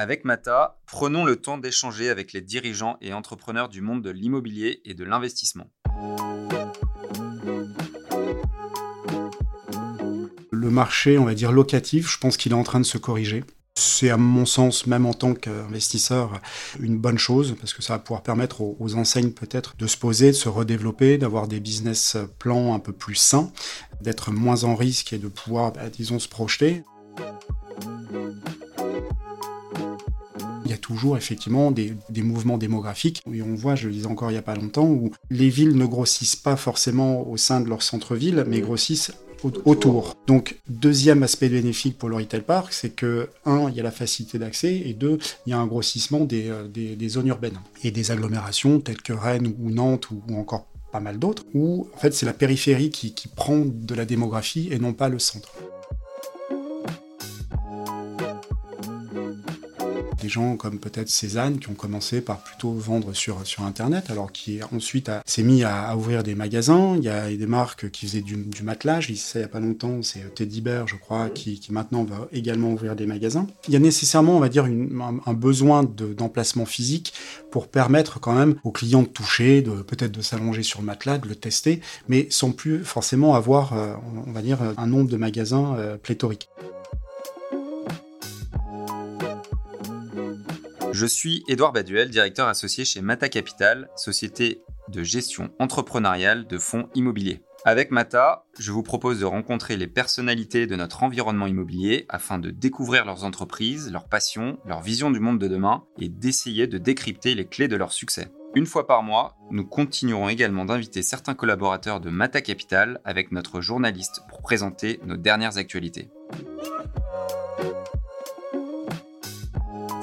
Avec Mata, prenons le temps d'échanger avec les dirigeants et entrepreneurs du monde de l'immobilier et de l'investissement. Le marché, on va dire locatif, je pense qu'il est en train de se corriger. C'est à mon sens, même en tant qu'investisseur, une bonne chose parce que ça va pouvoir permettre aux enseignes peut-être de se poser, de se redévelopper, d'avoir des business plans un peu plus sains, d'être moins en risque et de pouvoir, disons, se projeter. Il y a toujours effectivement des mouvements démographiques. Et on voit, je le disais encore il n'y a pas longtemps, où les villes ne grossissent pas forcément au sein de leur centre-ville, mais grossissent autour. Donc, deuxième aspect bénéfique pour le retail park, c'est que, un, il y a la facilité d'accès, et deux, il y a un grossissement des zones urbaines et des agglomérations telles que Rennes ou Nantes ou encore pas mal d'autres, où en fait c'est la périphérie qui prend de la démographie et non pas le centre. Des gens comme peut-être Cézanne qui ont commencé par plutôt vendre sur Internet, alors qui ensuite s'est mis à ouvrir des magasins. Il y a des marques qui faisaient du matelas. Il n'y a pas longtemps, c'est Teddy Bear, je crois, qui maintenant va également ouvrir des magasins. Il y a nécessairement, on va dire, un besoin d'emplacement physique pour permettre quand même aux clients de toucher, peut-être de s'allonger sur le matelas, de le tester, mais sans plus forcément avoir, on va dire, un nombre de magasins pléthorique. Je suis Édouard Baduel, directeur associé chez Mata Capital, société de gestion entrepreneuriale de fonds immobiliers. Avec Mata, je vous propose de rencontrer les personnalités de notre environnement immobilier afin de découvrir leurs entreprises, leurs passions, leur vision du monde de demain et d'essayer de décrypter les clés de leur succès. Une fois par mois, nous continuerons également d'inviter certains collaborateurs de Mata Capital avec notre journaliste pour présenter nos dernières actualités.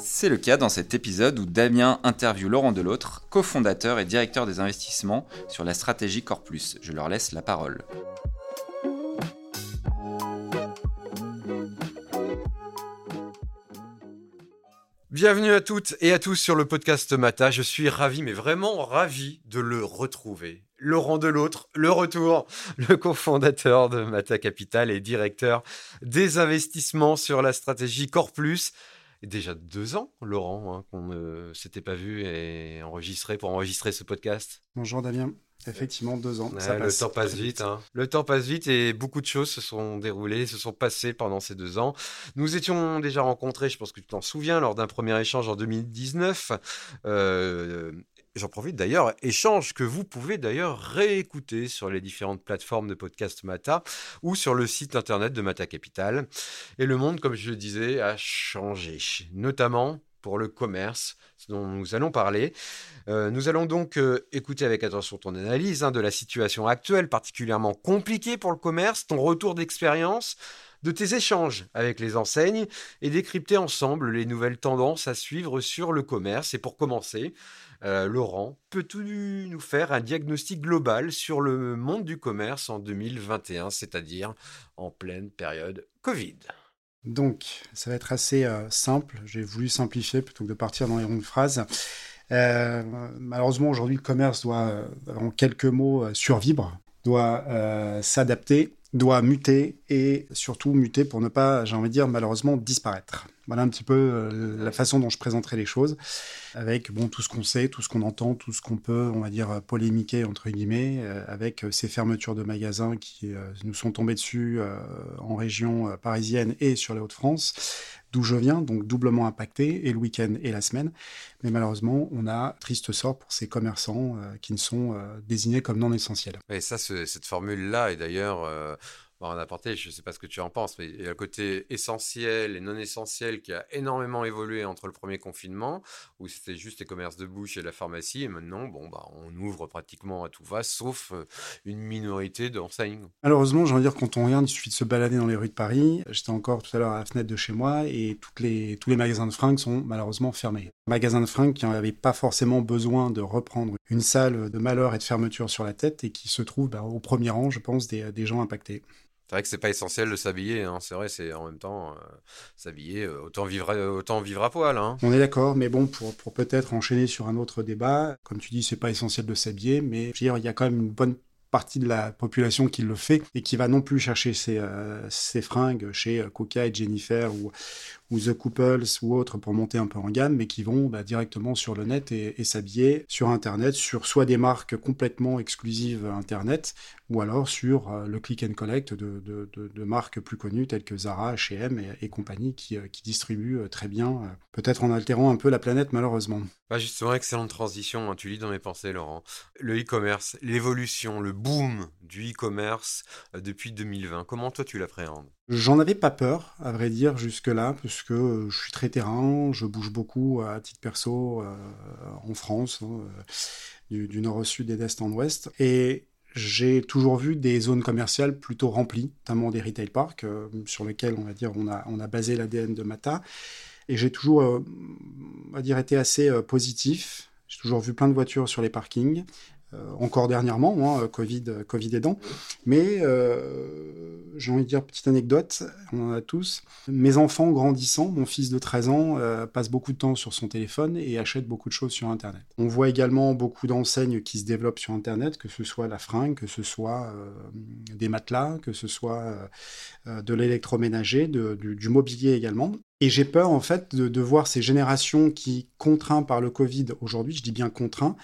C'est le cas dans cet épisode où Damien interviewe Laurent Delautre, cofondateur et directeur des investissements sur la stratégie Corplus. Je leur laisse la parole. Bienvenue à toutes et à tous sur le podcast Mata. Je suis ravi, mais vraiment ravi de le retrouver. Laurent Delautre, le retour, le cofondateur de Mata Capital et directeur des investissements sur la stratégie Corplus. Déjà 2 ans, Laurent, qu'on ne s'était pas vu et enregistré pour enregistrer ce podcast. Bonjour Damien, effectivement 2 ans, ouais, ça passe. Le temps passe vite, Le temps passe vite et beaucoup de choses se sont déroulées, se sont passées pendant ces 2 ans. Nous étions déjà rencontrés, je pense que tu t'en souviens, lors d'un premier échange en 2019. J'en profite d'ailleurs, échange que vous pouvez d'ailleurs réécouter sur les différentes plateformes de podcast Mata ou sur le site internet de Mata Capital. Et le monde, comme je le disais, a changé, notamment pour le commerce dont nous allons parler. Nous allons donc écouter avec attention ton analyse de la situation actuelle, particulièrement compliquée pour le commerce, ton retour d'expérience, de tes échanges avec les enseignes et décrypter ensemble les nouvelles tendances à suivre sur le commerce. Et pour commencer, Laurent, peux-tu nous faire un diagnostic global sur le monde du commerce en 2021, c'est-à-dire en pleine période Covid ? Donc, ça va être assez simple. J'ai voulu simplifier plutôt que de partir dans les longues phrases. Malheureusement, aujourd'hui, le commerce doit, en quelques mots, survivre, doit s'adapter, doit muter et surtout muter pour ne pas, j'ai envie de dire, malheureusement disparaître. Voilà un petit peu la façon dont je présenterai les choses avec tout ce qu'on sait, tout ce qu'on entend, tout ce qu'on peut, on va dire, polémiquer entre guillemets avec ces fermetures de magasins qui nous sont tombées dessus en région parisienne et sur les Hauts-de-France, d'où je viens, donc doublement impacté, et le week-end et la semaine. Mais malheureusement, on a triste sort pour ces commerçants qui ne sont désignés comme non essentiels. Et ça, cette formule-là est d'ailleurs... en aparté, je ne sais pas ce que tu en penses, mais il y a le côté essentiel et non essentiel qui a énormément évolué entre le premier confinement, où c'était juste les commerces de bouche et la pharmacie, et maintenant, on ouvre pratiquement à tout va, sauf une minorité d'enseignes. Malheureusement, j'ai envie de dire, quand on regarde, il suffit de se balader dans les rues de Paris. J'étais encore tout à l'heure à la fenêtre de chez moi, et tous les magasins de fringues sont malheureusement fermés. Magasins de fringues qui n'avaient pas forcément besoin de reprendre une salle de malheur et de fermeture sur la tête, et qui se trouvent au premier rang, je pense, des gens impactés. C'est vrai que c'est pas essentiel de s'habiller, c'est vrai, c'est en même temps s'habiller, autant vivre à poil. On est d'accord, mais pour peut-être enchaîner sur un autre débat, comme tu dis, c'est pas essentiel de s'habiller, mais je veux dire, il y a quand même une bonne partie de la population qui le fait et qui va non plus chercher ses fringues chez Coca et Jennifer ou, ou The Couples ou autres pour monter un peu en gamme, mais qui vont directement sur le net et s'habiller sur Internet, sur soit des marques complètement exclusives Internet, ou alors sur le click and collect de marques plus connues telles que Zara, H&M et compagnie qui distribuent très bien, peut-être en altérant un peu la planète malheureusement. Bah justement, excellente transition, hein, tu lis dans mes pensées Laurent. Le e-commerce, l'évolution, le boom du e-commerce depuis 2020, comment toi tu l'appréhendes ? J'en avais pas peur, à vrai dire, jusque-là, parce que je suis très terrain, je bouge beaucoup à titre perso en France, du nord au sud et d'est en ouest, et j'ai toujours vu des zones commerciales plutôt remplies, notamment des retail parks, sur lesquels on a basé l'ADN de Mata, et j'ai toujours été assez positif, j'ai toujours vu plein de voitures sur les parkings, encore dernièrement, hein, Covid aidant, mais j'ai envie de dire, petite anecdote, on en a tous, mes enfants grandissant, mon fils de 13 ans passe beaucoup de temps sur son téléphone et achète beaucoup de choses sur Internet. On voit également beaucoup d'enseignes qui se développent sur Internet, que ce soit la fringue, que ce soit des matelas, que ce soit de l'électroménager, du mobilier également. Et j'ai peur, en fait, de voir ces générations qui, contraintes par le Covid aujourd'hui, je dis bien contraintes,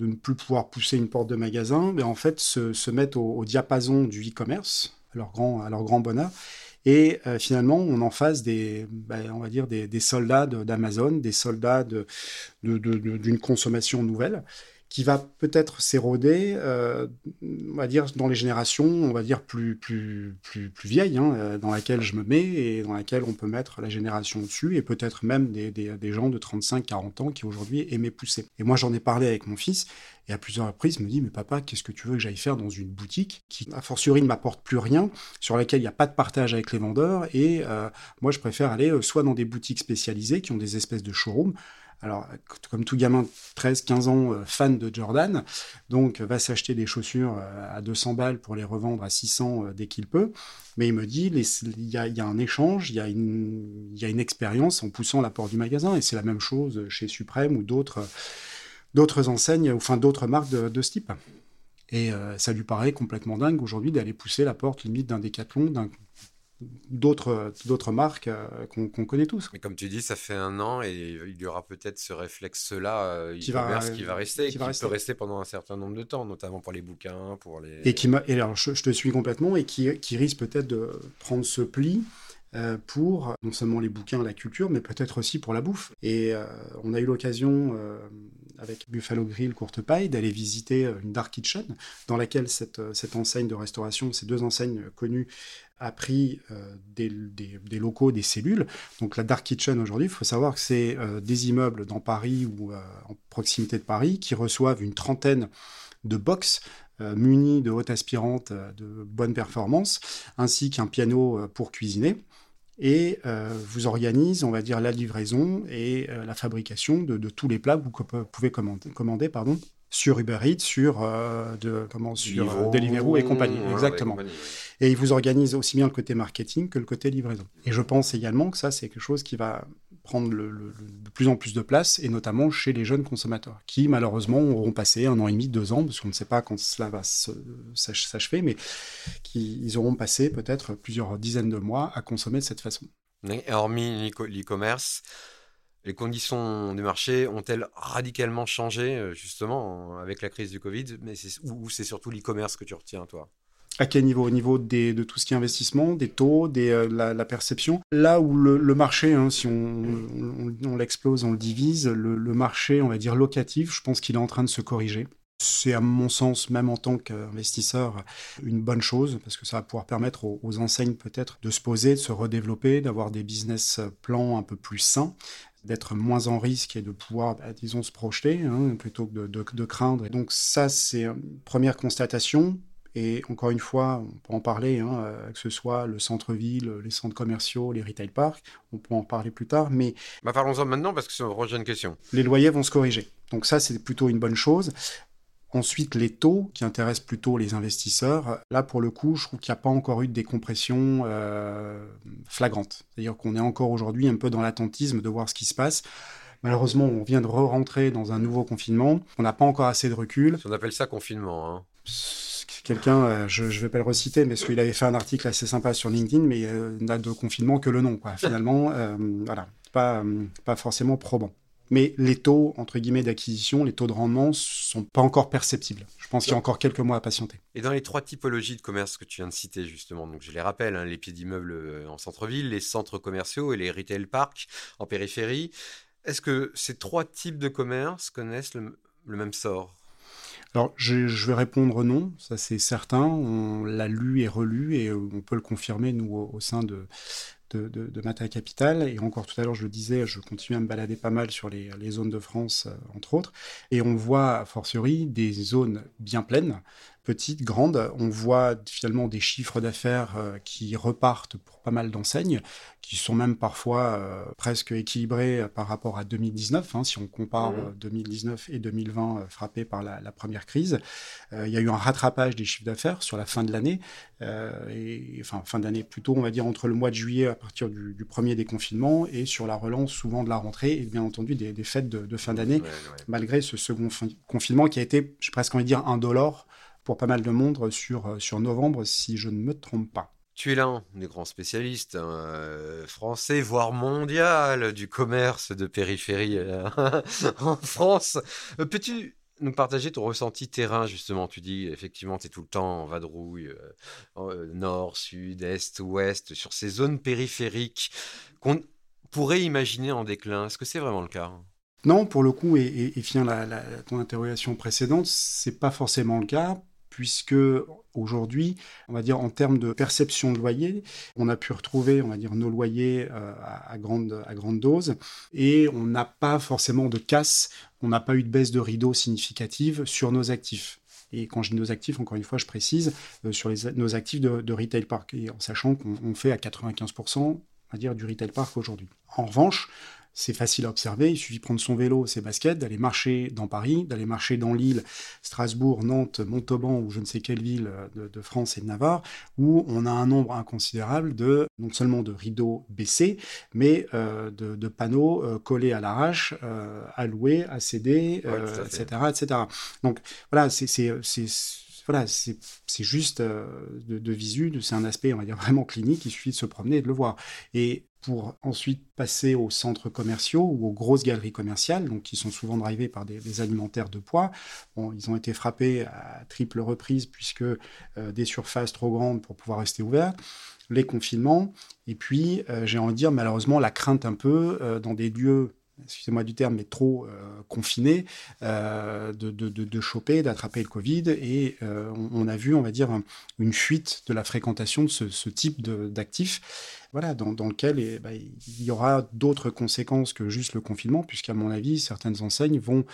de ne plus pouvoir pousser une porte de magasin, mais en fait, se mettre au diapason du e-commerce, à leur grand bonheur. Et finalement, on en fasse des soldats d'Amazon, des soldats d'une consommation nouvelle, qui va peut-être s'éroder, dans les générations, plus vieilles, hein, dans laquelle je me mets et dans laquelle on peut mettre la génération dessus, et peut-être même des gens de 35-40 ans qui aujourd'hui aimaient pousser. Et moi, j'en ai parlé avec mon fils, et à plusieurs reprises, il me dit « Mais papa, qu'est-ce que tu veux que j'aille faire dans une boutique qui, a fortiori, ne m'apporte plus rien, sur laquelle il n'y a pas de partage avec les vendeurs, et moi, je préfère aller soit dans des boutiques spécialisées qui ont des espèces de showrooms. » Alors, comme tout gamin de 13-15 ans, fan de Jordan, donc va s'acheter des chaussures à 200 balles pour les revendre à 600 dès qu'il peut. Mais il me dit, il y a un échange, il y a une expérience en poussant la porte du magasin. Et c'est la même chose chez Supreme ou d'autres enseignes, enfin d'autres marques de ce type. Et ça lui paraît complètement dingue aujourd'hui d'aller pousser la porte limite d'un Decathlon, d'autres marques qu'on connaît tous. Mais comme tu dis, ça fait un an et il y aura peut-être ce réflexe-là qui va rester. Peut rester pendant un certain nombre de temps, notamment pour les bouquins, pour les... Et alors, je te suis complètement, et qui risque peut-être de prendre ce pli pour non seulement les bouquins, la culture, mais peut-être aussi pour la bouffe. Et on a eu l'occasion, avec Buffalo Grill, Courtepaille, d'aller visiter une dark kitchen, dans laquelle cette enseigne de restauration, ces deux enseignes connues, a pris des locaux, des cellules. Donc la dark kitchen aujourd'hui, il faut savoir que c'est des immeubles dans Paris ou en proximité de Paris qui reçoivent une trentaine de box munies de hautes aspirantes de bonne performance, ainsi qu'un piano pour cuisiner. Et vous organise, la livraison et la fabrication de tous les plats que vous pouvez commander, sur Uber Eats, sur Deliveroo et compagnie. Exactement. Et ils vous organisent aussi bien le côté marketing que le côté livraison. Et je pense également que ça, c'est quelque chose qui va prendre de plus en plus de place, et notamment chez les jeunes consommateurs, qui malheureusement auront passé 1 an et demi, 2 ans, parce qu'on ne sait pas quand cela va s'achever, mais ils auront passé peut-être plusieurs dizaines de mois à consommer de cette façon. Et hormis l'e-commerce, les conditions du marché ont-elles radicalement changé, justement, avec la crise du Covid, ou c'est surtout l'e-commerce que tu retiens, toi ? À quel niveau ? Au niveau de tout ce qui est investissement, des taux, la perception. Là où le marché, hein, si on l'explose, on le divise, le marché, locatif, je pense qu'il est en train de se corriger. C'est à mon sens, même en tant qu'investisseur, une bonne chose, parce que ça va pouvoir permettre aux enseignes peut-être de se poser, de se redévelopper, d'avoir des business plans un peu plus sains, d'être moins en risque et de pouvoir, se projeter, hein, plutôt que de craindre. Et donc ça, c'est une première constatation. Et encore une fois, on peut en parler, hein, que ce soit le centre-ville, les centres commerciaux, les retail parks, on peut en parler plus tard, mais... parlons-en maintenant, parce que c'est une prochaine question. Les loyers vont se corriger. Donc ça, c'est plutôt une bonne chose. Ensuite, les taux, qui intéressent plutôt les investisseurs. Là, pour le coup, je trouve qu'il n'y a pas encore eu de décompression flagrante. C'est-à-dire qu'on est encore aujourd'hui un peu dans l'attentisme de voir ce qui se passe. Malheureusement, on vient de rentrer dans un nouveau confinement. On n'a pas encore assez de recul. On appelle ça confinement, hein. quelqu'un, je vais pas le reciter, mais il avait fait un article assez sympa sur LinkedIn, mais il n'a de confinement que le nom, quoi. Finalement, voilà, pas forcément probant. Mais les taux, entre guillemets, d'acquisition, les taux de rendement sont pas encore perceptibles. Je pense qu'il y a encore quelques mois à patienter. Et dans les trois typologies de commerce que tu viens de citer, justement, donc je les rappelle, hein, les pieds d'immeubles en centre-ville, les centres commerciaux et les retail parks en périphérie, est-ce que ces trois types de commerce connaissent le même sort ? Alors, je vais répondre non, ça c'est certain. On l'a lu et relu et on peut le confirmer, nous, au sein de Mata Capital, et encore tout à l'heure je le disais, je continue à me balader pas mal sur les zones de France, entre autres, et on voit a fortiori des zones bien pleines, petites, grandes, on voit finalement des chiffres d'affaires qui repartent pour pas mal d'enseignes, qui sont même parfois presque équilibrés par rapport à 2019, hein, si on compare 2019 et 2020 frappés par la première crise. Il y a eu un rattrapage des chiffres d'affaires sur la fin de l'année, fin d'année plutôt, on va dire entre le mois de juillet à partir du premier déconfinement et sur la relance souvent de la rentrée et bien entendu des fêtes de fin d'année, malgré ce second confinement qui a été, j'ai presque envie de dire, indolore pour pas mal de monde sur novembre, si je ne me trompe pas. Tu es l'un des grands spécialistes français, voire mondial, du commerce de périphérie en France. Peux-tu nous partager ton ressenti terrain, justement? Tu dis, effectivement, tu es tout le temps en vadrouille, nord, sud, est, ouest, sur ces zones périphériques qu'on pourrait imaginer en déclin. Est-ce que c'est vraiment le cas ? Non, pour le coup, et fiant ton interrogation précédente, c'est pas forcément le cas, puisque aujourd'hui, on va dire en termes de perception de loyer, on a pu retrouver, on va dire, nos loyers à grande dose, et on n'a pas forcément de casse, on n'a pas eu de baisse de rideau significative sur nos actifs. Et quand je dis nos actifs, encore une fois, je précise sur nos actifs de retail park, et en sachant qu'on fait à 95%, on va dire, du retail park aujourd'hui. En revanche, c'est facile à observer, il suffit de prendre son vélo, ses baskets, d'aller marcher dans Paris, d'aller marcher dans Lille, Strasbourg, Nantes, Montauban ou je ne sais quelle ville de France et de Navarre, où on a un nombre inconsidérable non seulement de rideaux baissés, mais de panneaux collés à l'arrache, à louer, à céder, etc. Donc voilà, c'est juste de visu, c'est un aspect, on va dire, vraiment clinique, il suffit de se promener et de le voir. Et pour ensuite passer aux centres commerciaux ou aux grosses galeries commerciales, donc qui sont souvent drivées par des alimentaires de poids. Bon, ils ont été frappés à triple reprise, puisque des surfaces trop grandes pour pouvoir rester ouvertes, les confinements, et puis, j'ai envie de dire, malheureusement, la crainte un peu dans des lieux, excusez-moi du terme, mais trop confinés, de choper, d'attraper le Covid, et on a vu, on va dire, une fuite de la fréquentation de ce type d'actifs. Voilà, dans lequel il y aura d'autres conséquences que juste le confinement, puisqu'à mon avis, certaines enseignes vont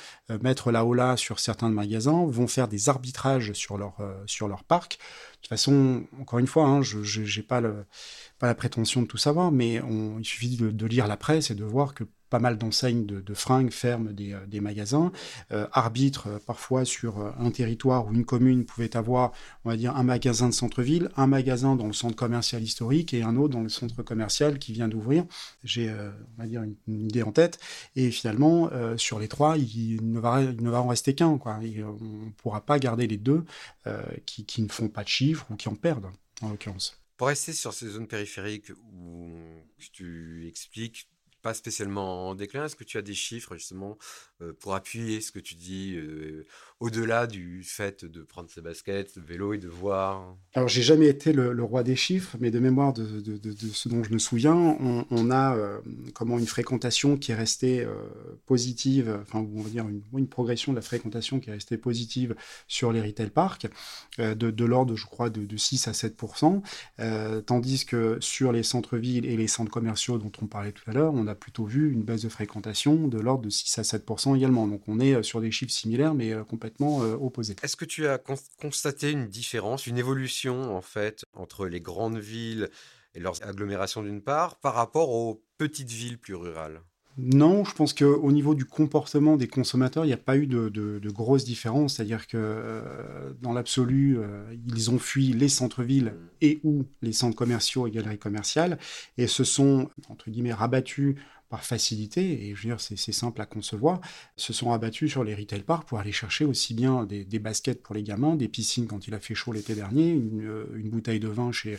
mettre la hola sur certains magasins, vont faire des arbitrages sur leur parc. De toute façon, encore une fois, hein, je n'ai pas la prétention de tout savoir, mais il suffit de lire la presse et de voir que pas mal d'enseignes de fringues ferment des magasins, arbitrent parfois sur un territoire où une commune pouvait avoir, on va dire, un magasin de centre-ville, un magasin dans le centre commercial historique et un autre dans le centre commercial qui vient d'ouvrir. J'ai, on va dire, une idée en tête. Et finalement, sur les trois, il ne va en rester qu'un, quoi. Et on ne pourra pas garder les deux qui ne font pas de chiffres ou qui en perdent, en l'occurrence. Pour rester sur ces zones périphériques où tu expliques pas spécialement en déclin, est-ce que tu as des chiffres, justement, pour appuyer ce que tu dis, au-delà du fait de prendre ses baskets, le vélo et de voir? Alors, j'ai jamais été le roi des chiffres, mais de mémoire de ce dont je me souviens, on a une fréquentation qui est restée positive, enfin, on va dire une progression de la fréquentation qui est restée positive sur les retail parks, de l'ordre, je crois, de 6 à 7%, tandis que sur les centres-villes et les centres commerciaux dont on parlait tout à l'heure, on a plutôt vu une baisse de fréquentation de l'ordre de 6 à 7% également. Donc, on est sur des chiffres similaires, mais complètement opposés. Est-ce que tu as constaté une différence, une évolution, en fait, entre les grandes villes et leurs agglomérations, d'une part, par rapport aux petites villes plus rurales ? Non, je pense qu'au niveau du comportement des consommateurs, il n'y a pas eu de grosses différences. C'est-à-dire que dans l'absolu, ils ont fui les centres-villes et ou les centres commerciaux et galeries commerciales et se sont, entre guillemets, rabattus par facilité, et je veux dire, c'est simple à concevoir, se sont abattus sur les retail parks pour aller chercher aussi bien des baskets pour les gamins, des piscines quand il a fait chaud l'été dernier, une bouteille de vin chez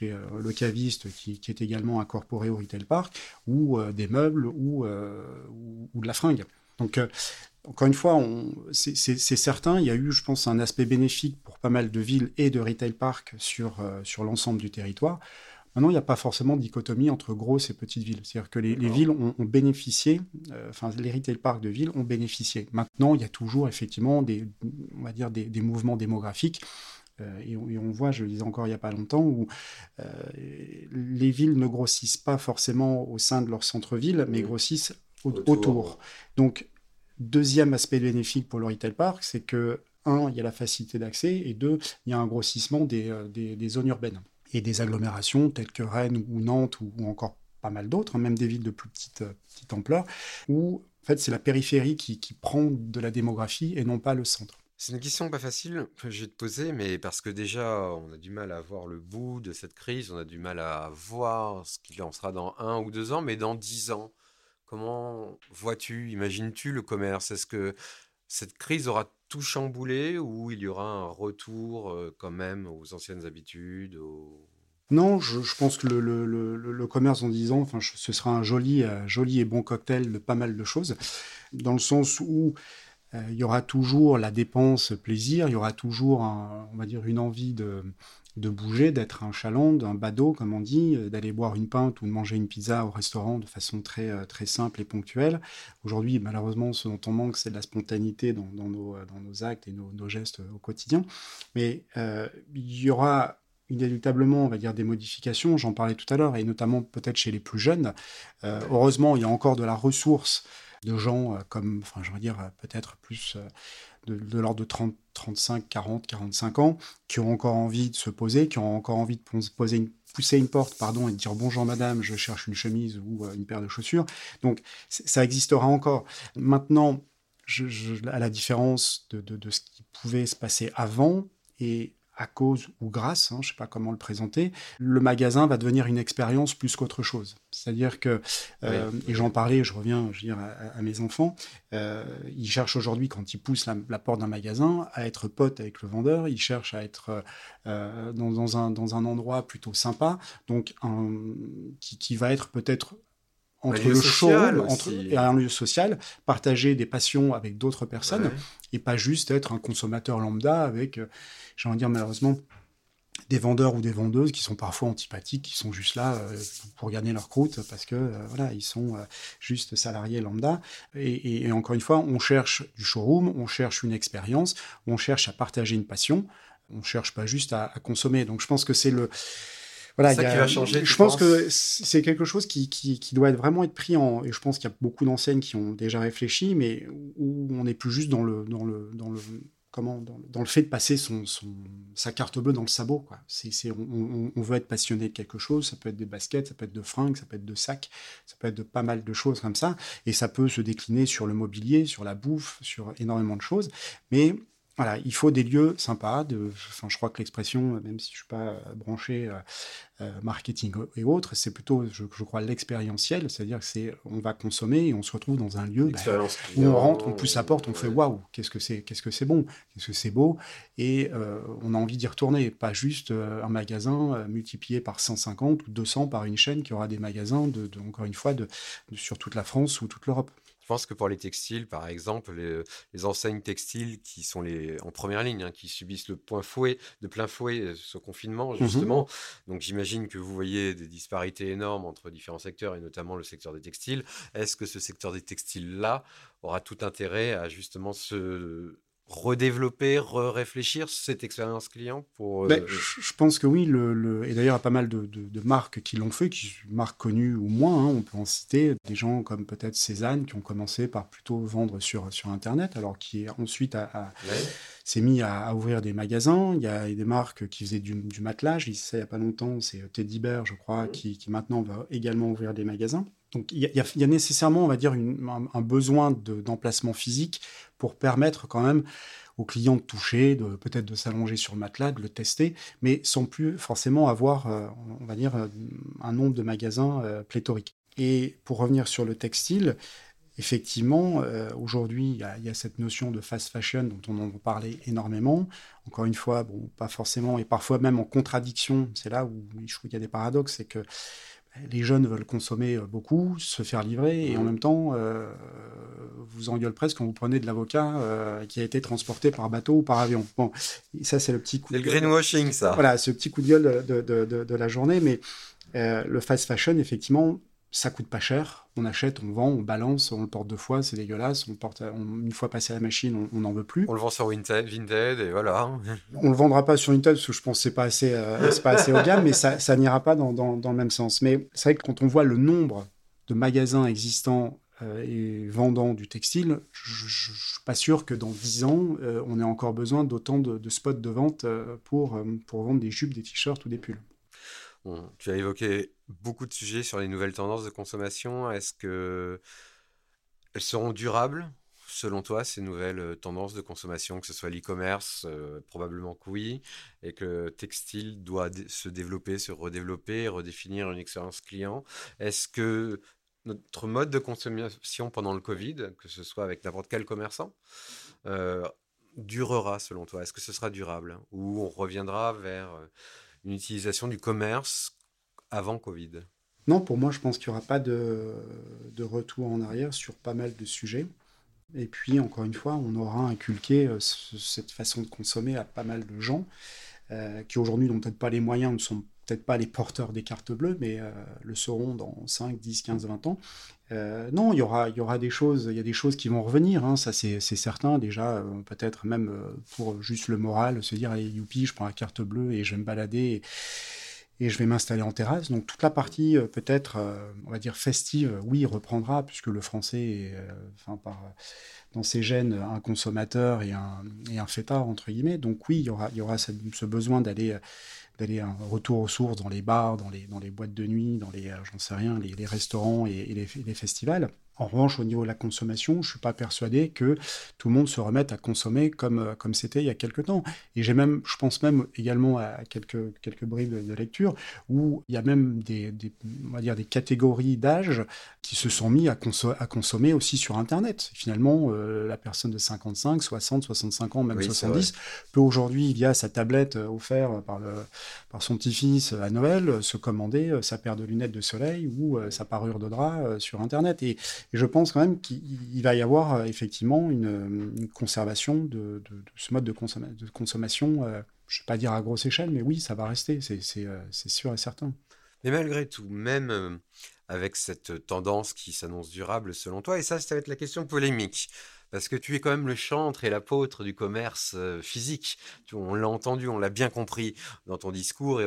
le caviste qui est également incorporé au retail park, ou des meubles, ou de la fringue. Donc, encore une fois, c'est certain, il y a eu, je pense, un aspect bénéfique pour pas mal de villes et de retail parks sur l'ensemble du territoire. Maintenant, il n'y a pas forcément de dichotomie entre grosses et petites villes. C'est-à-dire que les villes ont bénéficié, les retail parks de villes ont bénéficié. Maintenant, il y a toujours effectivement des mouvements démographiques. Et on voit, je le disais encore il n'y a pas longtemps, où les villes ne grossissent pas forcément au sein de leur centre-ville, mais grossissent autour. Donc, deuxième aspect bénéfique pour le retail park, c'est que, un, il y a la facilité d'accès, et deux, il y a un grossissement des zones urbaines et des agglomérations telles que Rennes ou Nantes ou encore pas mal d'autres, hein, même des villes de plus petite ampleur, où en fait, c'est la périphérie qui prend de la démographie et non pas le centre. C'est une question pas facile que je vais te poser, mais parce que déjà, on a du mal à voir le bout de cette crise, on a du mal à voir ce qu'il en sera dans 1 ou 2 ans, mais dans 10 ans. Comment vois-tu, imagines-tu le commerce ? Est-ce que cette crise aura tout chamboulé ou il y aura un retour quand même aux anciennes habitudes ? Non, je pense que le commerce en 10 ans, ce sera un joli et bon cocktail de pas mal de choses, dans le sens où il y aura toujours la dépense plaisir, il y aura toujours, une envie de bouger, d'être un chaland, un badaud, comme on dit, d'aller boire une pinte ou de manger une pizza au restaurant de façon très, très simple et ponctuelle. Aujourd'hui, malheureusement, ce dont on manque, c'est de la spontanéité dans nos actes et nos gestes au quotidien. Mais il y aura inéluctablement, des modifications, j'en parlais tout à l'heure, et notamment peut-être chez les plus jeunes. Heureusement, il y a encore de la ressource de gens comme, peut-être plus de l'ordre de 30, 35, 40, 45 ans, qui ont encore envie de se poser, qui ont encore envie de pousser une porte, et de dire « Bonjour madame, je cherche une chemise ou une paire de chaussures ». Donc, ça existera encore. Maintenant, à la différence de ce qui pouvait se passer avant, et à cause ou grâce, je ne sais pas comment le présenter, le magasin va devenir une expérience plus qu'autre chose. C'est-à-dire que, et j'en parlais, je reviens à mes enfants, ils cherchent aujourd'hui, quand ils poussent la porte d'un magasin, à être potes avec le vendeur, ils cherchent à être dans un endroit plutôt sympa, donc qui va être peut-être entre le social, et un lieu social, partager des passions avec d'autres personnes, et pas juste être un consommateur lambda avec, malheureusement, des vendeurs ou des vendeuses qui sont parfois antipathiques, qui sont juste là pour gagner leur croûte parce que ils sont juste salariés lambda. Et encore une fois, on cherche du showroom, on cherche une expérience, on cherche à partager une passion, on cherche pas juste à consommer. Donc je pense que c'est le... Voilà, ça qui va changer, je pense que c'est quelque chose qui doit vraiment être pris en... Et je pense qu'il y a beaucoup d'enseignes qui ont déjà réfléchi, mais où on n'est plus juste dans le fait de passer sa carte bleue dans le sabot, quoi. On veut être passionné de quelque chose, ça peut être des baskets, ça peut être de fringues, ça peut être de sacs, ça peut être de pas mal de choses comme ça, et ça peut se décliner sur le mobilier, sur la bouffe, sur énormément de choses, mais... Voilà, il faut des lieux sympas, je crois que l'expression, même si je ne suis pas branché marketing et autres, c'est plutôt, je crois, l'expérientiel, c'est-à-dire que on va consommer et on se retrouve dans un lieu où on rentre, on pousse la porte, on fait « waouh, qu'est-ce que c'est bon, qu'est-ce que c'est beau » et on a envie d'y retourner, pas juste un magasin multiplié par 150 ou 200 par une chaîne qui aura des magasins, encore une fois, sur toute la France ou toute l'Europe. Je pense que pour les textiles, par exemple, les enseignes textiles qui sont en première ligne, qui subissent de plein fouet ce confinement, justement. Donc, j'imagine que vous voyez des disparités énormes entre différents secteurs, et notamment le secteur des textiles. Est-ce que ce secteur des textiles-là aura tout intérêt à justement se redévelopper, réfléchir cette expérience client pour... je pense que oui, et d'ailleurs il y a pas mal de marques qui l'ont fait, marques connues ou moins, on peut en citer des gens comme peut-être Cézanne qui ont commencé par plutôt vendre sur Internet, alors qui ensuite s'est mis à ouvrir des magasins. Il y a des marques qui faisaient du matelas, il y a pas longtemps, c'est Teddy Bear, je crois, qui maintenant va également ouvrir des magasins. Donc, il y a nécessairement, un besoin d'emplacement physique pour permettre quand même aux clients de toucher, peut-être de s'allonger sur le matelas, de le tester, mais sans plus forcément avoir, un nombre de magasins pléthorique. Et pour revenir sur le textile, effectivement, aujourd'hui, il y a cette notion de fast fashion dont on en parlait énormément. Encore une fois, bon, pas forcément, et parfois même en contradiction. C'est là où je trouve qu'il y a des paradoxes, c'est que les jeunes veulent consommer beaucoup, se faire livrer, et en même temps, vous engueulez presque quand vous prenez de l'avocat qui a été transporté par bateau ou par avion. Bon, ça, c'est le petit coup de gueule. C'est le greenwashing, ça. Voilà, ce petit coup de gueule de la journée. Mais le fast fashion, effectivement, ça coûte pas cher. On achète, on vend, on balance, on le porte deux fois, c'est dégueulasse. Une fois passé à la machine, on n'en veut plus. On le vend sur Vinted et voilà. On le vendra pas sur Vinted parce que je pense que c'est pas assez haut de gamme, mais ça n'ira pas dans le même sens. Mais c'est vrai que quand on voit le nombre de magasins existants et vendant du textile, je ne suis pas sûr que dans 10 ans, on ait encore besoin d'autant de spots de vente pour vendre des jupes, des t-shirts ou des pulls. Bon, tu as évoqué beaucoup de sujets sur les nouvelles tendances de consommation. Est-ce qu'elles seront durables, selon toi, ces nouvelles tendances de consommation, que ce soit l'e-commerce, probablement que oui, et que le textile doit se développer, se redévelopper, redéfinir une expérience client. Est-ce que notre mode de consommation pendant le Covid, que ce soit avec n'importe quel commerçant, durera, selon toi? Est-ce que ce sera durable ou on reviendra vers une utilisation du commerce avant Covid? Non, pour moi, je pense qu'il n'y aura pas de retour en arrière sur pas mal de sujets. Et puis, encore une fois, on aura inculqué cette façon de consommer à pas mal de gens qui, aujourd'hui, n'ont peut-être pas les moyens, ne sont peut-être pas les porteurs des cartes bleues, mais le seront dans 5, 10, 15, 20 ans. Non, il y aura des choses, il y a des choses qui vont revenir, hein, ça c'est certain. Déjà, peut-être même pour juste le moral, se dire allez, youpi, je prends la carte bleue et je vais me balader et je vais m'installer en terrasse. Donc toute la partie peut-être, on va dire festive, oui, reprendra, puisque le français est, dans ses gènes, un consommateur et un fêtard, entre guillemets. Donc oui, il y aura ce besoin d'aller un retour aux sources dans les bars, dans les boîtes de nuit, dans les, j'en sais rien, les restaurants et les festivals. En revanche, au niveau de la consommation, je ne suis pas persuadé que tout le monde se remette à consommer comme c'était il y a quelques temps. Et je pense même également à quelques bribes de lecture où il y a même on va dire des catégories d'âge qui se sont mis à consommer aussi sur Internet. Finalement, la personne de 55, 60, 65 ans, même 70, peut aujourd'hui, via sa tablette offerte par son petit-fils à Noël, se commander sa paire de lunettes de soleil ou sa parure de drap sur Internet. Et je pense quand même qu'il va y avoir effectivement une conservation de ce mode de consommation, je ne vais pas dire à grosse échelle, mais oui, ça va rester, c'est sûr et certain. Mais malgré tout, même avec cette tendance qui s'annonce durable selon toi, et ça va être la question polémique, parce que tu es quand même le chantre et l'apôtre du commerce physique. On l'a entendu, on l'a bien compris dans ton discours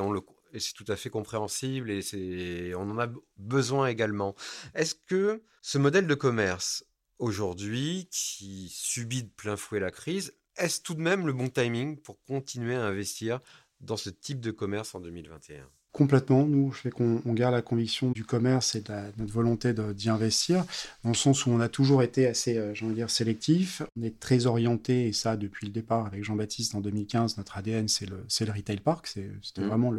et c'est tout à fait compréhensible et on en a besoin également. Est-ce que ce modèle de commerce, aujourd'hui, qui subit de plein fouet la crise, est-ce tout de même le bon timing pour continuer à investir dans ce type de commerce en 2021 ? Complètement. Nous, je sais qu'on garde la conviction du commerce et notre volonté d'y investir, dans le sens où on a toujours été assez, j'ai envie de dire, sélectif. On est très orienté, et ça, depuis le départ, avec Jean-Baptiste en 2015, notre ADN, c'est le retail park. C'était vraiment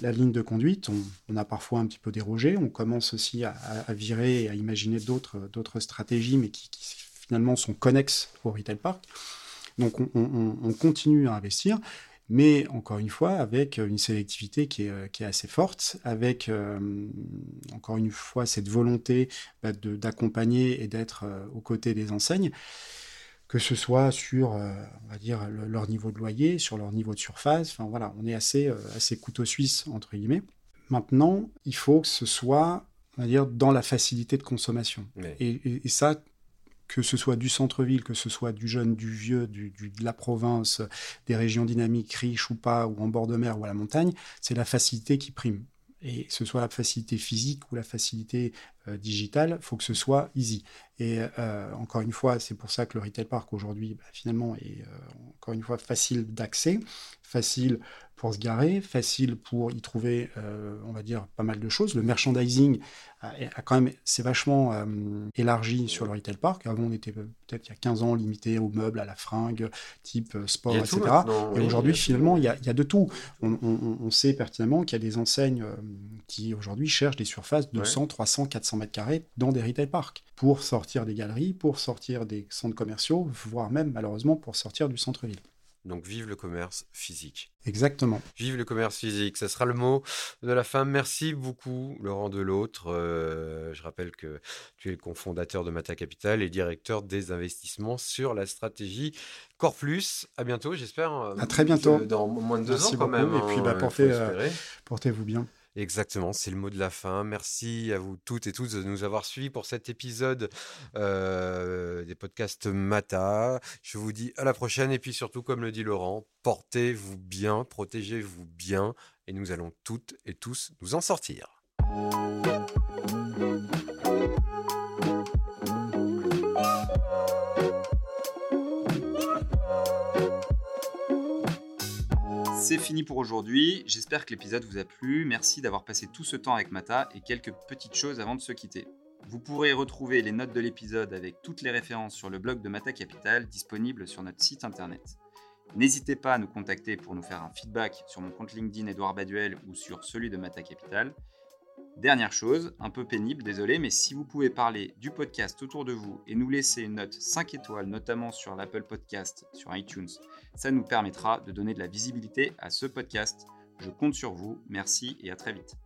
la ligne de conduite. On a parfois un petit peu dérogé. On commence aussi à virer et à imaginer d'autres stratégies, mais qui finalement sont connexes au retail park. Donc, on continue à investir. Mais encore une fois, avec une sélectivité qui est assez forte, avec encore une fois cette volonté d'accompagner et d'être aux côtés des enseignes, que ce soit sur, on va dire, leur niveau de loyer, sur leur niveau de surface. Enfin voilà, on est assez couteau suisse entre guillemets. Maintenant, il faut que ce soit, on va dire, dans la facilité de consommation. Ouais. Et ça, que ce soit du centre-ville, que ce soit du jeune, du vieux, de la province, des régions dynamiques, riches ou pas, ou en bord de mer ou à la montagne, c'est la facilité qui prime. Et que ce soit la facilité physique ou la facilité digital, il faut que ce soit easy. Et encore une fois, c'est pour ça que le Retail Park aujourd'hui, finalement, est encore une fois facile d'accès, facile pour se garer, facile pour y trouver, on va dire, pas mal de choses. Le merchandising a quand même, c'est vachement élargi sur le Retail Park. Avant, on était peut-être il y a 15 ans limité aux meubles, à la fringue, type sport, etc. Et aujourd'hui, finalement, il y a de tout. On sait pertinemment qu'il y a des enseignes qui, aujourd'hui, cherchent des surfaces de 100, 300, 400 mètres carrés dans des Retail Parks pour sortir des galeries, pour sortir des centres commerciaux, voire même, malheureusement, pour sortir du centre-ville. Donc, vive le commerce physique. Exactement. Vive le commerce physique, ça sera le mot de la fin. Merci beaucoup, Laurent Delautre. Je rappelle que tu es le cofondateur de Mata Capital et directeur des investissements sur la stratégie Core Plus. À bientôt, j'espère. À très bientôt. Dans moins de 2 ans, quand même. Et puis, portez-vous bien. Exactement, c'est le mot de la fin. Merci à vous toutes et tous de nous avoir suivis pour cet épisode des podcasts Mata. Je vous dis à la prochaine et puis surtout, comme le dit Laurent, portez-vous bien, protégez-vous bien et nous allons toutes et tous nous en sortir. C'est fini pour aujourd'hui, j'espère que l'épisode vous a plu, merci d'avoir passé tout ce temps avec Mata et quelques petites choses avant de se quitter. Vous pourrez retrouver les notes de l'épisode avec toutes les références sur le blog de Mata Capital disponible sur notre site internet. N'hésitez pas à nous contacter pour nous faire un feedback sur mon compte LinkedIn Édouard Baduel ou sur celui de Mata Capital. Dernière chose, un peu pénible, désolé, mais si vous pouvez parler du podcast autour de vous et nous laisser une note 5 étoiles, notamment sur l'Apple Podcast, sur iTunes, ça nous permettra de donner de la visibilité à ce podcast. Je compte sur vous, merci et à très vite.